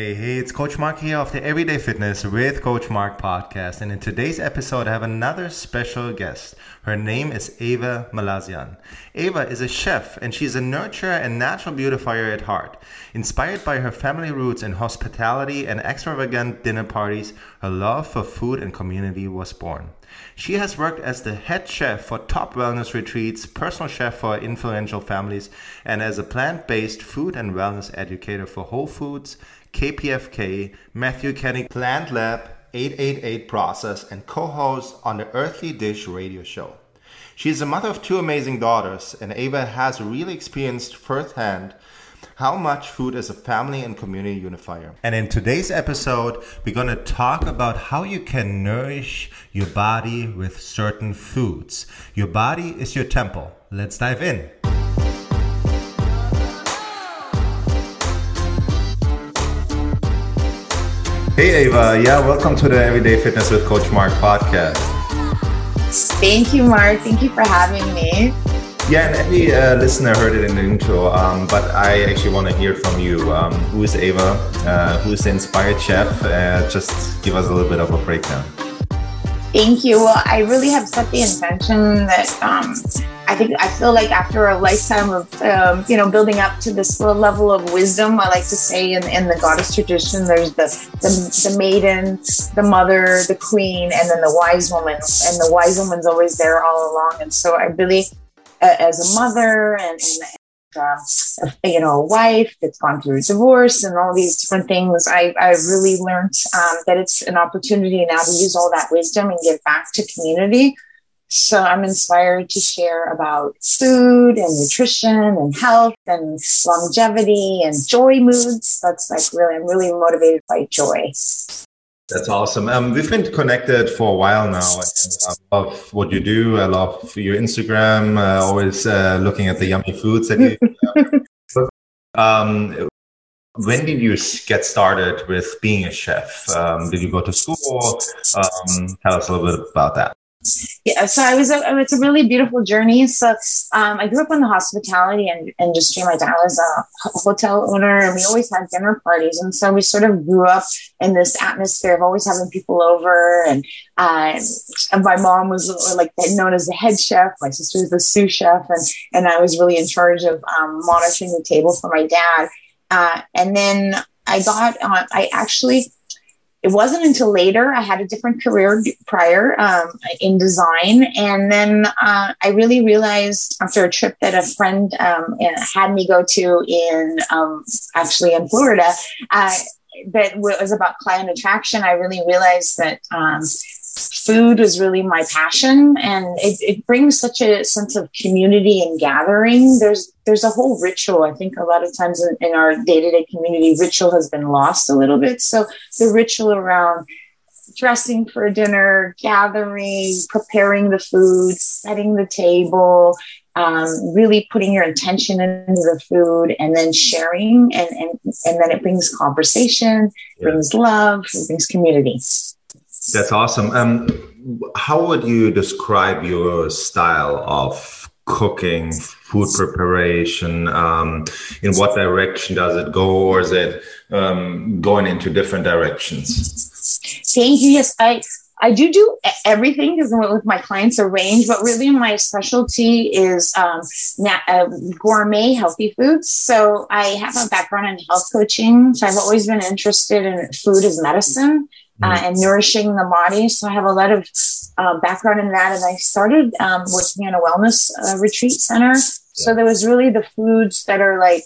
Hey, it's Coach Mark here of the Everyday Fitness with Coach Mark podcast. And in today's episode, I have another special guest. Her name is Ava Malazian. Ava is a chef and she's a nurturer and natural beautifier at heart. Inspired by her family roots in hospitality and extravagant dinner parties, her love for food and community was born. She has worked as the head chef for top wellness retreats, personal chef for influential families, and as a plant-based food and wellness educator for Whole Foods, KPFK, Matthew Kenney Plant Lab, 888 Process, and co-host on the Earthly Dish radio show. She is a mother of two amazing daughters, and Ava has really experienced firsthand how much food is a family and community unifier. And in today's episode, we're going to talk about how you can nourish your body with certain foods. Your body is your temple. Let's dive in. Hey Ava, welcome to the Everyday Fitness with Coach Mark podcast. Thank you, Mark. Thank you for having me. And every listener heard it in the intro, but I actually want to hear from you. Who is Ava? Who is the inspired chef? Just give us a little bit of a breakdown. Thank you. Well, I really have set the intention that I feel like after a lifetime of building up to this level of wisdom, I like to say in the goddess tradition, there's the maiden, the mother, the queen, and then the wise woman. And the wise woman's always there all along. And so I really, as a mother and a wife that's gone through a divorce and all these different things, I really learned that it's an opportunity now to use all that wisdom and give back to community. So I'm inspired to share about food and nutrition and health and longevity and joy moods. That's I'm really motivated by joy. That's awesome. We've been connected for a while now. I love what you do. I love your Instagram, always looking at the yummy foods that you do. When did you get started with being a chef? Did you go to school? Tell us a little bit about that. Yeah, so it's a really beautiful journey. So I grew up in the hospitality industry. My dad was a hotel owner, and we always had dinner parties. And so we sort of grew up in this atmosphere of always having people over. And my mom was known as the head chef. My sister was the sous chef, and I was really in charge of monitoring the table for my dad. And then I got on. It wasn't until later. I had a different career prior in design. And then I really realized after a trip that a friend had me go to in Florida that was about client attraction. I really realized that food was really my passion, and it brings such a sense of community and gathering. There's a whole ritual. I think a lot of times in our day-to-day community, ritual has been lost a little bit. So the ritual around dressing for dinner, gathering, preparing the food, setting the table, really putting your intention into the food and then sharing, and then it brings conversation, brings love, it brings community. That's awesome. How would you describe your style of cooking, food preparation? In what direction does it go, or is it going into different directions? Thank you. Yes, I do everything because with my clients, a range, but really my specialty is gourmet healthy foods. So I have a background in health coaching. So I've always been interested in food as medicine. And nourishing the body. So I have a lot of background in that. And I started working in a wellness retreat center. So there was really the foods that are light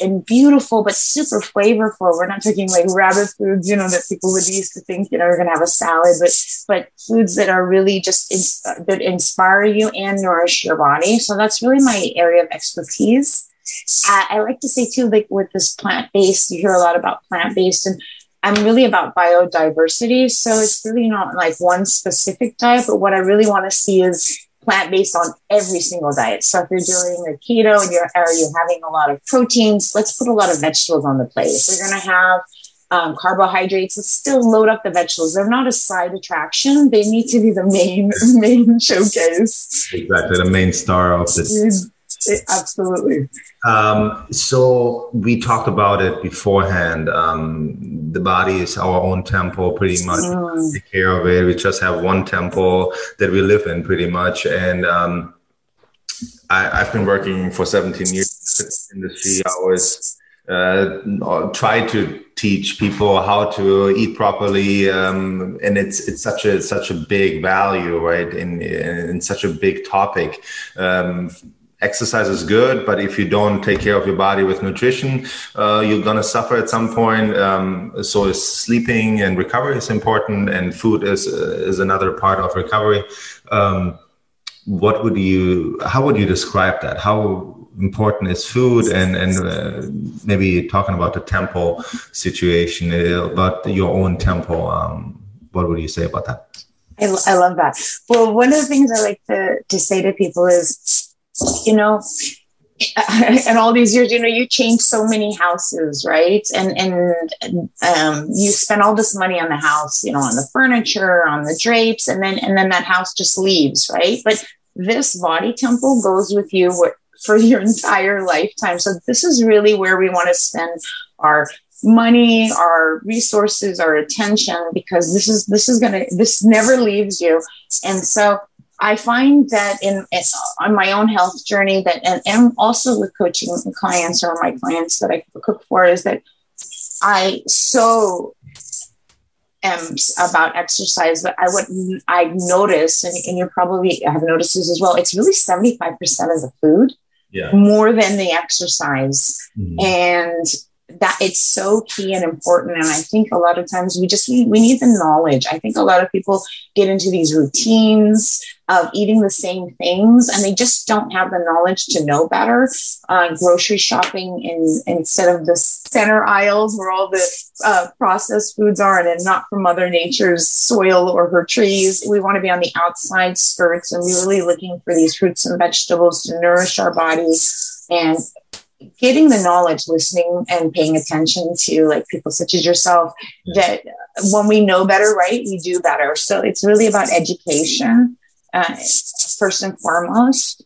and beautiful, but super flavorful. We're not talking rabbit foods, that people would used to think, we're going to have a salad, but foods that are really just that inspire you and nourish your body. So that's really my area of expertise. I like to say too, with this plant-based, you hear a lot about plant-based, and I'm really about biodiversity. So it's really not one specific diet, but what I really want to see is plant-based on every single diet. So if you're doing a keto and you're having a lot of proteins, let's put a lot of vegetables on the plate. If you're going to have carbohydrates, let's still load up the vegetables. They're not a side attraction. They need to be the main showcase. Exactly, the main star of this. Absolutely. So we talked about it beforehand. The body is our own temple, pretty much. We take care of it. We just have one temple that we live in, pretty much. And I've been working for 17 years in the industry. I always try to teach people how to eat properly, and it's such a big value, right? In such a big topic. Exercise is good, but if you don't take care of your body with nutrition, you're going to suffer at some point. So sleeping and recovery is important, and food is another part of recovery. How would you describe that? How important is food? And maybe talking about the temple situation, about your own temple, what would you say about that? I love that. Well, one of the things I like to say to people is, you know, and all these years, you know, you change so many houses, right? And you spend all this money on the house, you know, on the furniture, on the drapes, and then that house just leaves, right? But this body temple goes with you for your entire lifetime. So this is really where we want to spend our money, our resources, our attention, because this never leaves you. And so I find that on my own health journey that, and also with coaching clients or my clients that I cook for, is that I so am about exercise, but I notice, and you probably have noticed this as well, it's really 75% of the food, more than the exercise. Mm-hmm. And that it's so key and important. And I think a lot of times we need the knowledge. I think a lot of people get into these routines of eating the same things, and they just don't have the knowledge to know better. Grocery shopping instead of the center aisles where all the processed foods are, and not from Mother Nature's soil or her trees. We want to be on the outside skirts and really looking for these fruits and vegetables to nourish our body, and getting the knowledge, listening and paying attention to like people such as yourself, that when we know better, right, we do better. So it's really about education, first and foremost.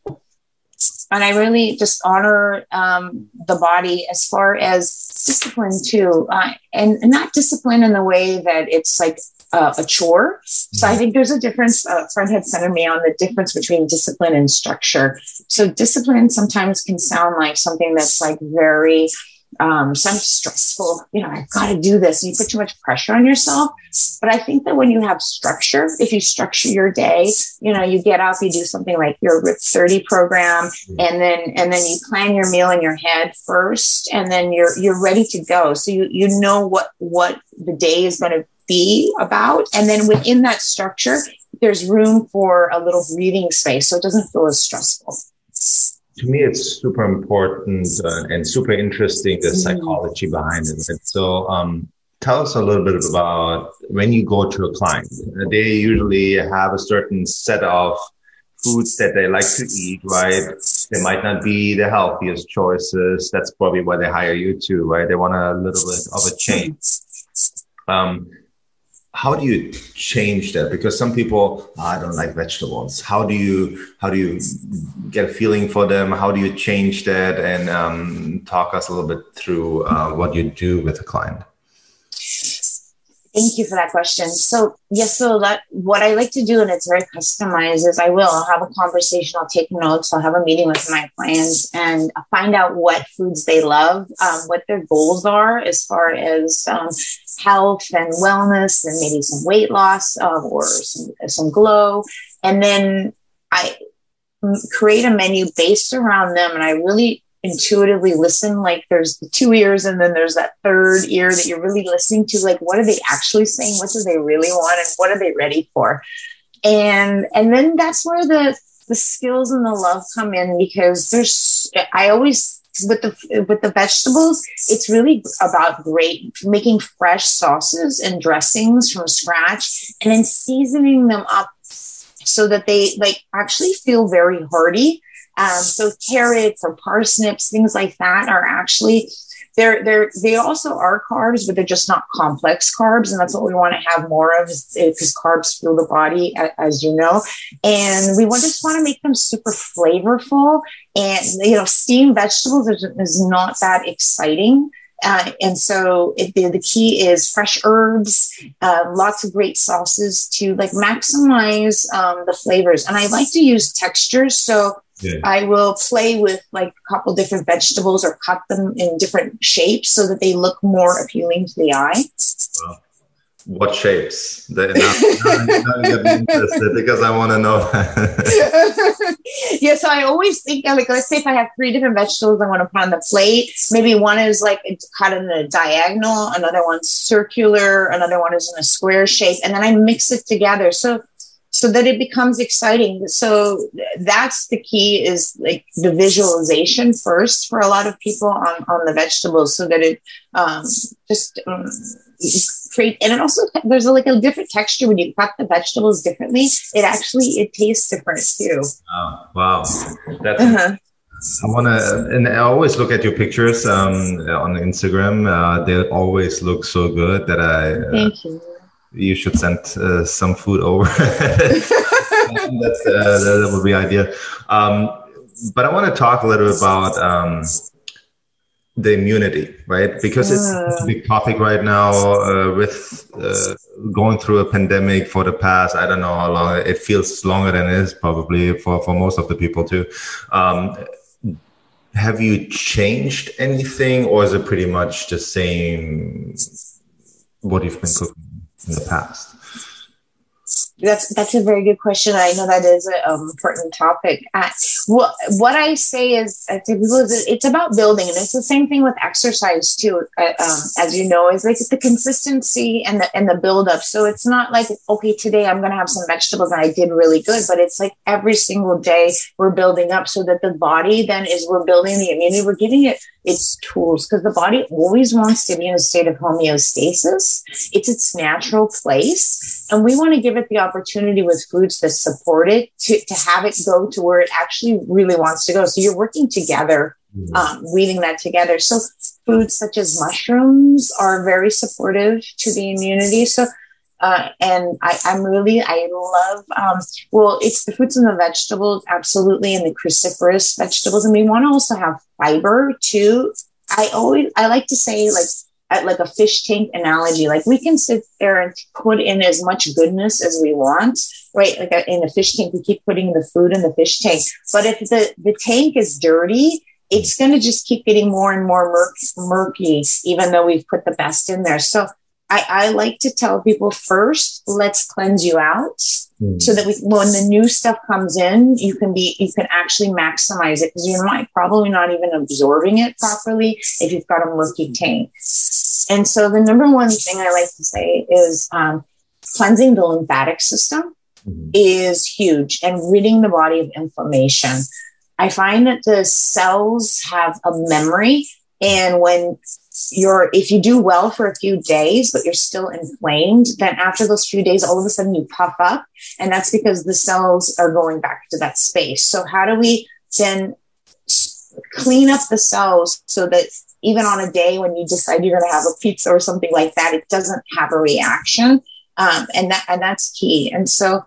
And I really just honor the body as far as discipline too. And not discipline in the way that it's like a chore. So I think there's a difference. A friend had centered me on the difference between discipline and structure. So discipline sometimes can sound like something that's like very stressful. You know, I've got to do this. And you put too much pressure on yourself. But I think that when you have structure, if you structure your day, you know, you get up, you do something like your RIP 30 program, and then you plan your meal in your head first, and then you're ready to go. So you know what the day is going to be about, and then within that structure there's room for a little breathing space, so it doesn't feel as stressful. To me, it's super important and super interesting, the psychology behind it. So tell us a little bit about when you go to a client, they usually have a certain set of foods that they like to eat, right? They might not be the healthiest choices. That's probably why they hire you too, right? They want a little bit of a change. How do you change that? Because some people, I don't like vegetables. How do you get a feeling for them? How do you change that? And talk us a little bit through what you do with a client. Thank you for that question. So yes, what I like to do, and it's very customized, is I'll have a conversation, I'll take notes, I'll have a meeting with my clients and find out what foods they love, what their goals are as far as health and wellness, and maybe some weight loss or some glow. And then I create a menu based around them, and I really intuitively listen. Like there's the two ears, and then there's that third ear that you're really listening to. Like, what are they actually saying? What do they really want? And what are they ready for? And then that's where the skills and the love come in, because with the vegetables, it's really about making fresh sauces and dressings from scratch, and then seasoning them up so that they like actually feel very hearty. So carrots or parsnips, things like that, are actually They also are carbs, but they're just not complex carbs. And that's what we want to have more of, because carbs fuel the body, as you know. And we just want to make them super flavorful. And, you know, steamed vegetables is not that exciting. And so the key is fresh herbs, lots of great sauces to like maximize the flavors. And I like to use textures. So yeah. I will play with like a couple different vegetables or cut them in different shapes so that they look more appealing to the eye. Wow. What shapes? Because I want to know. Yeah, so I always think, like, let's say if I have three different vegetables I want to put on the plate, maybe one is like cut in a diagonal, another one's circular, another one is in a square shape, and then I mix it together so that it becomes exciting. So that's the key, is like the visualization first for a lot of people on the vegetables, so that it create. And it also, there's like a different texture when you cut the vegetables differently. It tastes different too. Oh, wow. That's I want to, and I always look at your pictures on Instagram. They always look so good that thank you. You should send some food over. That would be ideal. But I want to talk a little bit about the immunity, right? Because it's a big topic right now with going through a pandemic for the past, I don't know how long, it feels longer than it is probably for most of the people too. Have you changed anything, or is it pretty much the same what you've been cooking in the past? That's a very good question. I know that is an important topic. What I say is, I think it's about building, and it's the same thing with exercise too. As you know, is like the consistency and the build up. So it's not like, okay, today I'm going to have some vegetables and I did really good, but it's like every single day we're building up, so that the body then we're building the immunity. We're giving it its tools, because the body always wants to be in a state of homeostasis. It's its natural place. And we want to give it the opportunity with foods that support it to have it go to where it actually really wants to go. So you're working together, weaving that together. So foods such as mushrooms are very supportive to the immunity. So I love, it's the fruits and the vegetables, absolutely, and the cruciferous vegetables. And we want to also have fiber too. I like to say, like a fish tank analogy, like we can sit there and put in as much goodness as we want, right? Like in a fish tank, we keep putting the food in the fish tank. But if the tank is dirty, it's going to just keep getting more and more murky, even though we've put the best in there. So I like to tell people, first, let's cleanse you out so that when the new stuff comes in, you can actually maximize it, because you're probably not even absorbing it properly if you've got a murky tank. And so the number one thing I like to say is cleansing the lymphatic system is huge, and ridding the body of inflammation. I find that the cells have a memory, and when if you do well for a few days, but you're still inflamed, then after those few days, all of a sudden you puff up, and that's because the cells are going back to that space. So how do we then clean up the cells so that even on a day when you decide you're going to have a pizza or something like that, it doesn't have a reaction? And that's key. And so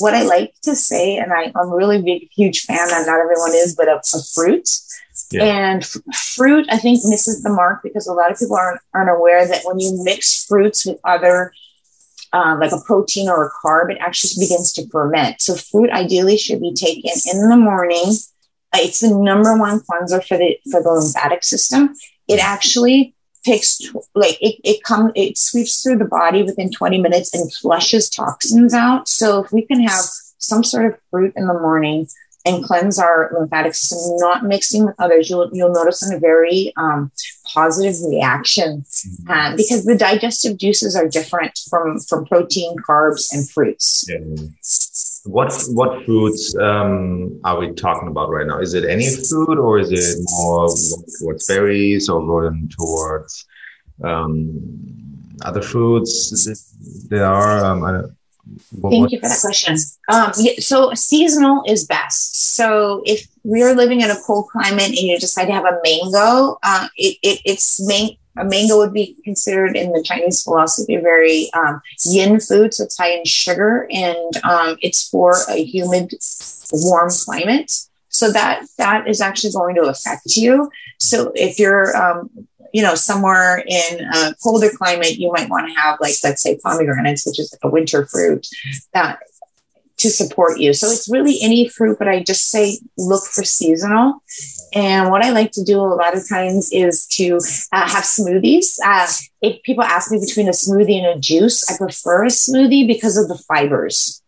what I like to say, and I'm really big, huge fan, and not everyone is, but of fruit. Yeah. And fruit, I think, misses the mark, because a lot of people aren't aware that when you mix fruits with other, like a protein or a carb, it actually begins to ferment. So fruit ideally should be taken in the morning. It's the number one cleanser for the lymphatic system. It actually takes, like, it sweeps through the body within 20 minutes and flushes toxins out. So if we can have some sort of fruit in the morning and cleanse our lymphatic system, not mixing with others, you'll notice a very positive reaction, because the digestive juices are different from protein, carbs, and fruits. Yeah. What foods are we talking about right now? Is it any food, or is it more towards berries, or going towards other foods? There are. Thank you for that question. So seasonal is best. So if we're living in a cold climate and you decide to have a mango, a mango would be considered in the Chinese philosophy a very yin food. So it's high in sugar and it's for a humid, warm climate. So that is actually going to affect you. So if you're, somewhere in a colder climate, you might want to have, like, let's say pomegranates, which is a winter fruit, that to support you. So it's really any fruit, but I just say look for seasonal. And what I like to do a lot of times is to have smoothies. If people ask me between a smoothie and a juice, I prefer a smoothie because of the fibers.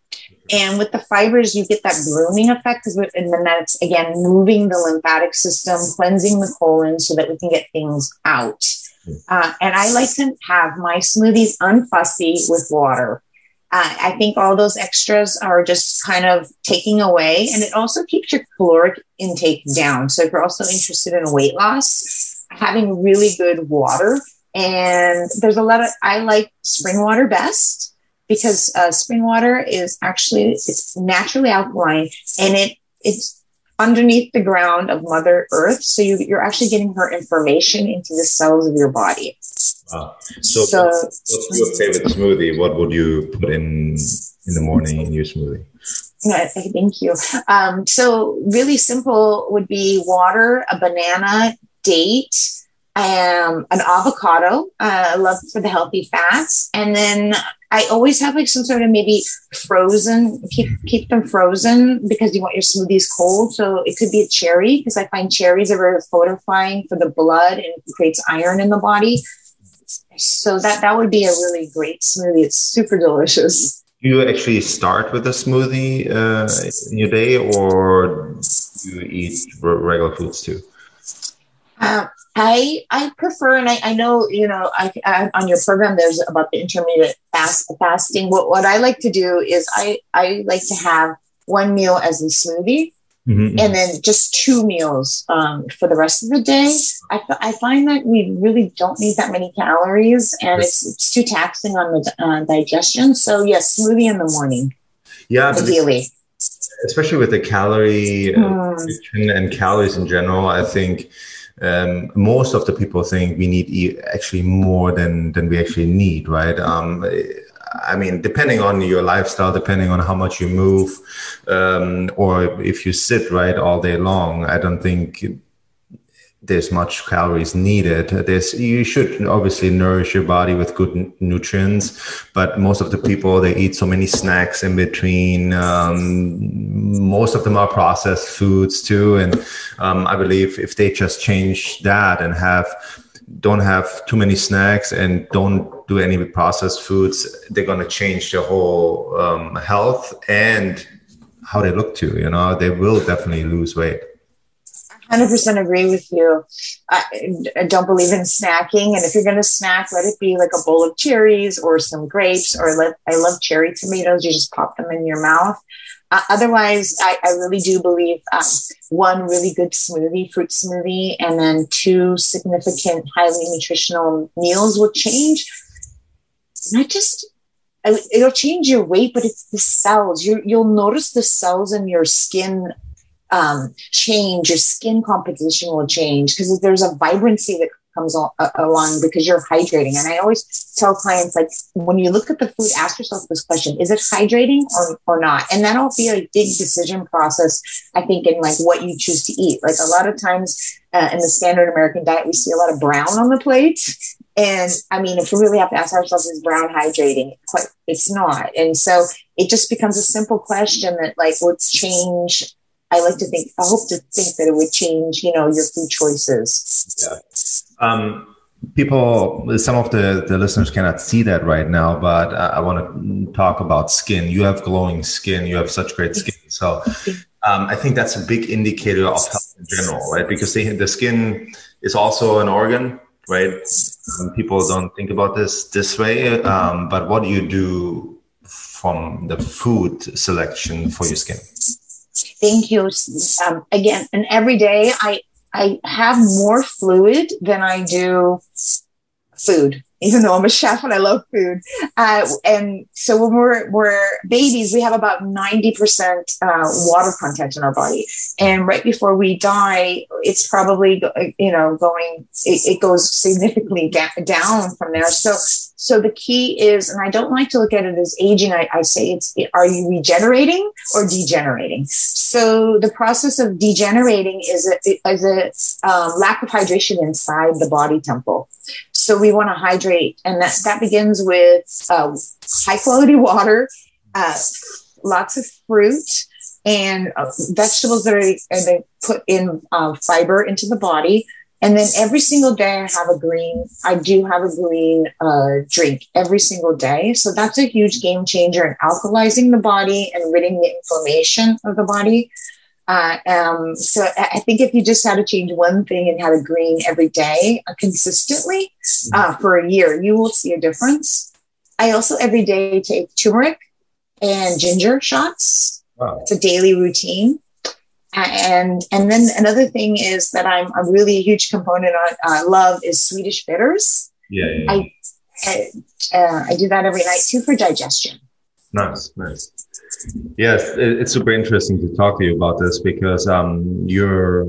And with the fibers, you get that blooming effect, and then that's, again, moving the lymphatic system, cleansing the colon so that we can get things out. And I like to have my smoothies unfussy with water. I think all those extras are just kind of taking away, and it also keeps your caloric intake down. So if you're also interested in weight loss, having really good water, and there's I like spring water best because spring water is it's naturally alkaline, and it's underneath the ground of Mother Earth. So you're actually getting her information into the cells of your body. Wow. So what's your favorite smoothie? What would you put in the morning in your smoothie? Yeah, thank you. So really simple would be water, a banana, date, an avocado. I love for the healthy fats. And then I always have like some sort of maybe frozen, keep them frozen because you want your smoothies cold. So it could be a cherry because I find cherries are very fortifying for the blood and creates iron in the body. So that would be a really great smoothie. It's super delicious. Do you actually start with a smoothie in your day, or do you eat regular foods too? I prefer, and I know, I on your program, there's about the intermittent fasting. What I like to do is I like to have one meal as a smoothie. Mm-hmm. And then just two meals for the rest of the day. I find that we really don't need that many calories, and it's too taxing on the digestion. So yes, smoothie in the morning. Yeah, ideally. Especially with the calorie and calories in general, I think most of the people think we need actually more than we actually need, right? I mean, depending on your lifestyle, depending on how much you move, or if you sit right all day long, I don't think there's much calories needed. You should obviously nourish your body with good nutrients, but most of the people, they eat so many snacks in between. Most of them are processed foods too. And I believe if they just change that and don't have too many snacks and don't do any processed foods, they're going to change their whole health and how they look too. They will definitely lose weight. 100% agree with you. I don't believe in snacking. And if you're going to snack, let it be like a bowl of cherries or some grapes, or I love cherry tomatoes. You just pop them in your mouth. Otherwise, I really do believe one really good smoothie, fruit smoothie, and then two significant, highly nutritional meals will change. Not just, it'll change your weight, but it's the cells. You'll notice the cells in your skin change. Your skin composition will change because there's a vibrancy that comes along because you're hydrating. And I always tell clients, like, when you look at the food, ask yourself this question: is it hydrating or not? And that'll be a big decision process, I think, in like what you choose to eat. Like, a lot of times in the standard American diet, we see a lot of brown on the plate. And I mean, if we really have to ask ourselves, is brown hydrating? It's not. And so it just becomes a simple question that, like, would change. I hope to think that it would change, your food choices. Yeah. People, some of the listeners cannot see that right now, but I want to talk about skin. You have glowing skin. You have such great skin. So I think that's a big indicator of health in general, right? Because the skin is also an organ, right? People don't think about this way, but what do you do from the food selection for your skin? Thank you. Again, and every day I have more fluid than I do food. even though I'm a chef and I love food. And so when we're babies, we have about 90% water content in our body. And right before we die, it's probably, it goes significantly down from there. So the key is, and I don't like to look at it as aging. I say are you regenerating or degenerating? So the process of degenerating is a lack of hydration inside the body temple. So we want to hydrate, and that begins with high quality water, lots of fruit and vegetables that they put in fiber into the body. And then every single day I do have a green drink every single day. So that's a huge game changer in alkalizing the body and ridding the inflammation of the body. So I think if you just had to change one thing and had a green every day consistently for a year, you will see a difference. I also every day take turmeric and ginger shots. Wow. It's a daily routine. And then another thing is that I'm really a huge component on love is Swedish bitters. Yeah. I do that every night too for digestion. Nice. Yes, it's super interesting to talk to you about this because you're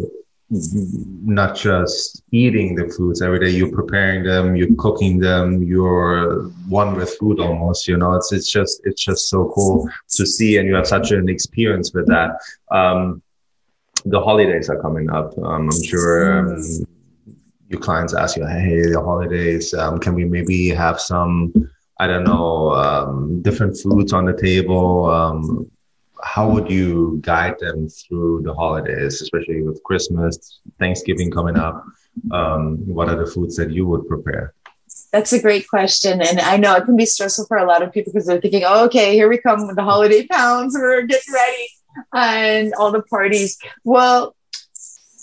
not just eating the foods every day. You're preparing them, you're cooking them, you're one with food almost, it's just so cool to see, and you have such an experience with that. The holidays are coming up. I'm sure your clients ask you, hey, the holidays, can we maybe have some, different foods on the table? How would you guide them through the holidays, especially with Christmas, Thanksgiving coming up? What are the foods that you would prepare? That's a great question. And I know it can be stressful for a lot of people because they're thinking, here we come with the holiday pounds. We're getting ready. And all the parties. Well,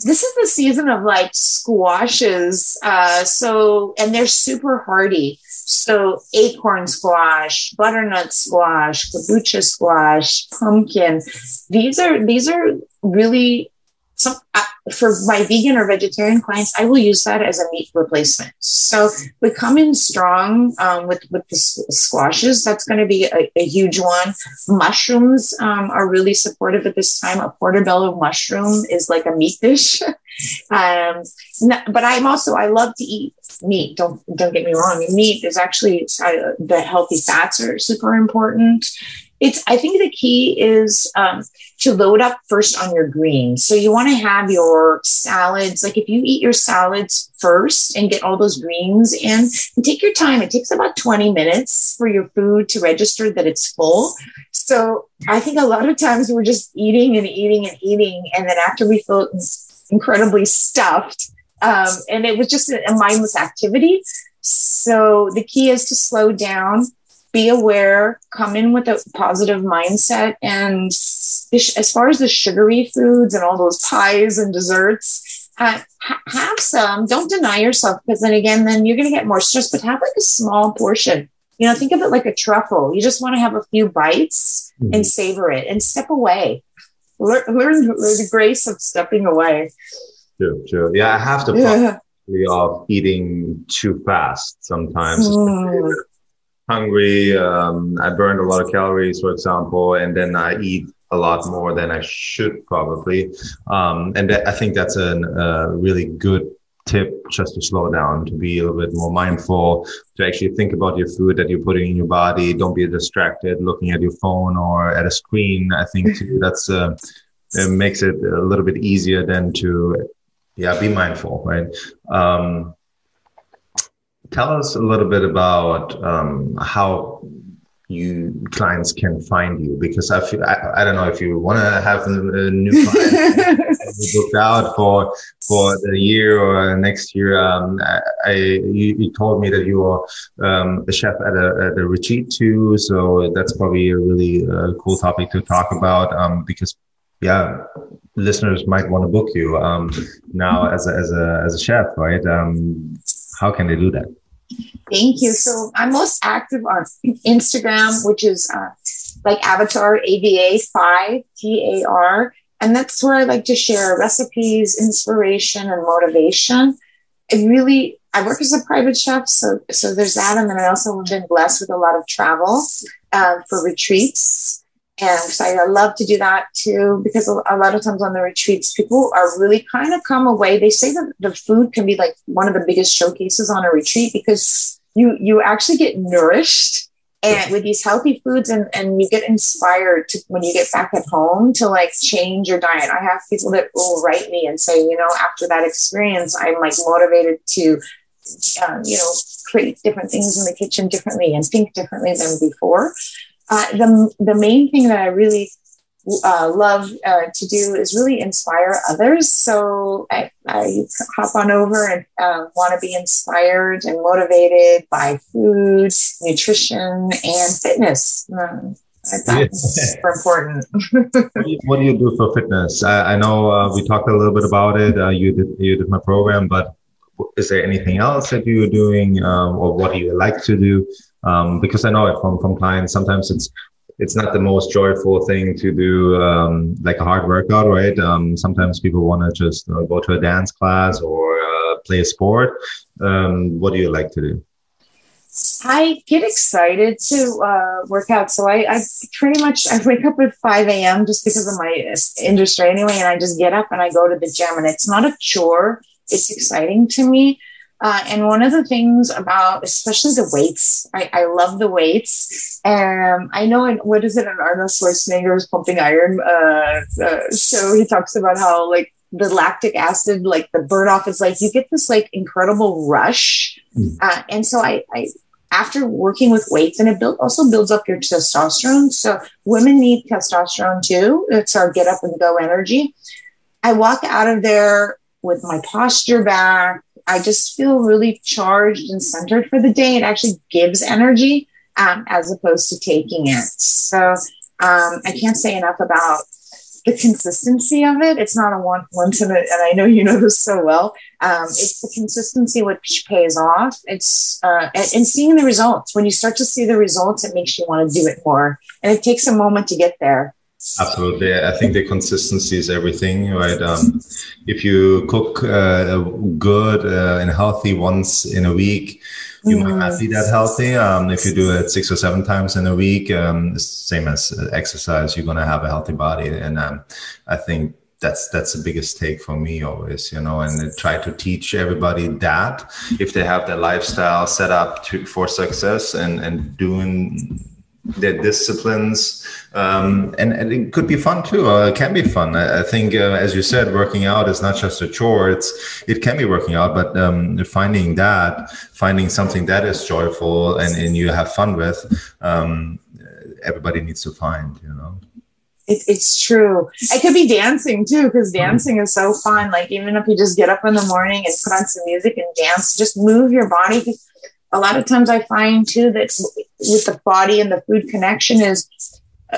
this is the season of like squashes. And they're super hardy. So acorn squash, butternut squash, kombucha squash, pumpkin. These are really some for my vegan or vegetarian clients. I will use that as a meat replacement. So we come in strong with the squashes. That's going to be a huge one. Mushrooms are really supportive at this time. A portobello mushroom is like a meat dish. But I love to eat meat. Don't get me wrong. Meat is actually the healthy fats are super important. I think the key is to load up first on your greens. So you want to have your salads. Like if you eat your salads first and get all those greens in, and take your time. It takes about 20 minutes for your food to register that it's full. So I think a lot of times we're just eating. And then after we feel incredibly stuffed, and it was just a mindless activity. So the key is to slow down, be aware, come in with a positive mindset. And as far as the sugary foods and all those pies and desserts, have some. Don't deny yourself, because then you're going to get more stress, but have like a small portion. Think of it like a truffle. You just want to have a few bites and savor it and step away. Learn the grace of stepping away. Sure. Yeah, I have the problem of eating too fast sometimes. Hungry, I burned a lot of calories, for example, and then I eat a lot more than I should probably. I think that's a really good tip, just to slow down, to be a little bit more mindful, to actually think about your food that you're putting in your body. Don't be distracted looking at your phone or at a screen. I think too, that's it makes it a little bit easier than to be mindful, right? Tell us a little bit about how clients can find you, because I feel, I don't know if you want to have a new client booked out for the year or next year. You told me that you are a chef at a retreat too, so that's probably a really cool topic to talk about, because listeners might want to book you now as a chef, right? How can they do that? Thank you. So I'm most active on Instagram, which is like Avatar, AVA5, TAR. And that's where I like to share recipes, inspiration, and motivation. It really, I work as a private chef, so there's that. And then I also have been blessed with a lot of travel for retreats. And so I love to do that too, because a lot of times on the retreats, people are really kind of come away. They say that the food can be like one of the biggest showcases on a retreat, because you actually get nourished and with these healthy foods, and you get inspired to, when you get back at home, to like change your diet. I have people that will write me and say, you know, after that experience, I'm like motivated to, create different things in the kitchen differently and think differently than before. The main thing that I really love to do is really inspire others. So I hop on over and want to be inspired and motivated by food, nutrition, and fitness. I thought it was super important. What do you do for fitness? I know we talked a little bit about it. You did my program, but is there anything else that you're doing, or what do you like to do? Because I know it from clients, sometimes it's not the most joyful thing to do, like a hard workout, right? Sometimes people want to just go to a dance class or play a sport. What do you like to do? I get excited to work out. So I pretty much, I wake up at 5 a.m. just because of my industry anyway. And I just get up and I go to the gym, and it's not a chore. It's exciting to me. And one of the things about, especially the weights, I love the weights. I know, an Arnold Schwarzenegger's Pumping Iron show, he talks about how like the lactic acid, like the burn off is like, you get this like incredible rush. And so I after working with weights, and it also builds up your testosterone. So women need testosterone too. It's our get up and go energy. I walk out of there with my posture back. I just feel really charged and centered for the day. It actually gives energy as opposed to taking it. So I can't say enough about the consistency of it. It's not a once in a, and I know you know this so well. It's the consistency which pays off. It's and seeing the results. When you start to see the results, it makes you want to do it more. And it takes a moment to get there. Absolutely. I think the consistency is everything, right? If you cook good and healthy once in a week, you might not be that healthy. If you do it 6 or 7 times in a week, it's the same as exercise, you're going to have a healthy body. And I think that's the biggest take for me always, and try to teach everybody that if they have their lifestyle set up for success and doing their disciplines, and it could be fun too. It can be fun. I think, as you said, working out is not just a chore. It can be working out, but finding something that is joyful and you have fun with, everybody needs to find. It's true. It could be dancing too, because dancing is so fun. Like even if you just get up in the morning and put on some music and dance, just move your body. A lot of times I find too that with the body and the food connection is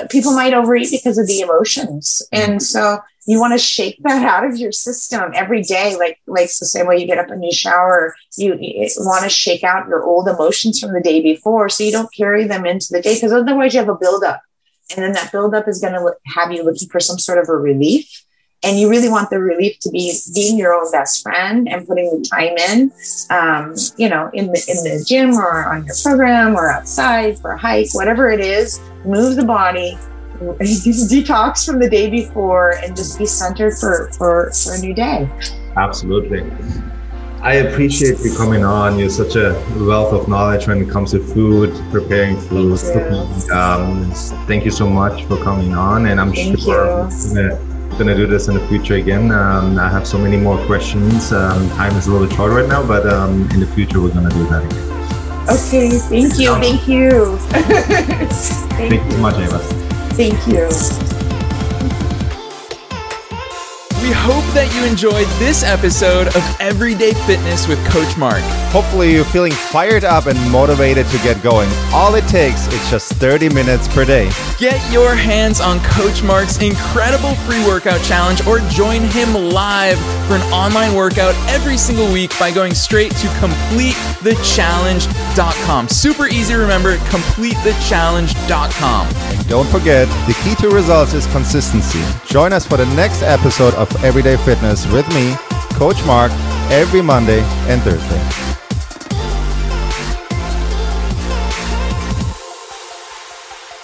people might overeat because of the emotions. And so you want to shake that out of your system every day. Like the same way you get up and you shower, you want to shake out your old emotions from the day before, so you don't carry them into the day, because otherwise you have a buildup, and then that buildup is going to have you looking for some sort of a relief. And you really want the relief to be being your own best friend and putting the time in, in the gym or on your program or outside for a hike, whatever it is. Move the body, detox from the day before, and just be centered for a new day. Absolutely. I appreciate you coming on. You're such a wealth of knowledge when it comes to food, preparing food. Thank you so much for coming on. And I'm sure gonna do this in the future again. I have so many more questions. Time is a little short right now, but in the future we're gonna do that again. Okay, thank you. Thank you so much, Ava. Thank you. We hope that you enjoyed this episode of Everyday Fitness with Coach Mark. Hopefully you're feeling fired up and motivated to get going. All it takes is just 30 minutes per day. Get your hands on Coach Mark's incredible free workout challenge, or join him live for an online workout every single week by going straight to completethechallenge.com. Super easy to remember, completethechallenge.com. And don't forget, the key to results is consistency. Join us for the next episode of Everyday Fitness with me, Coach Mark, every Monday and Thursday.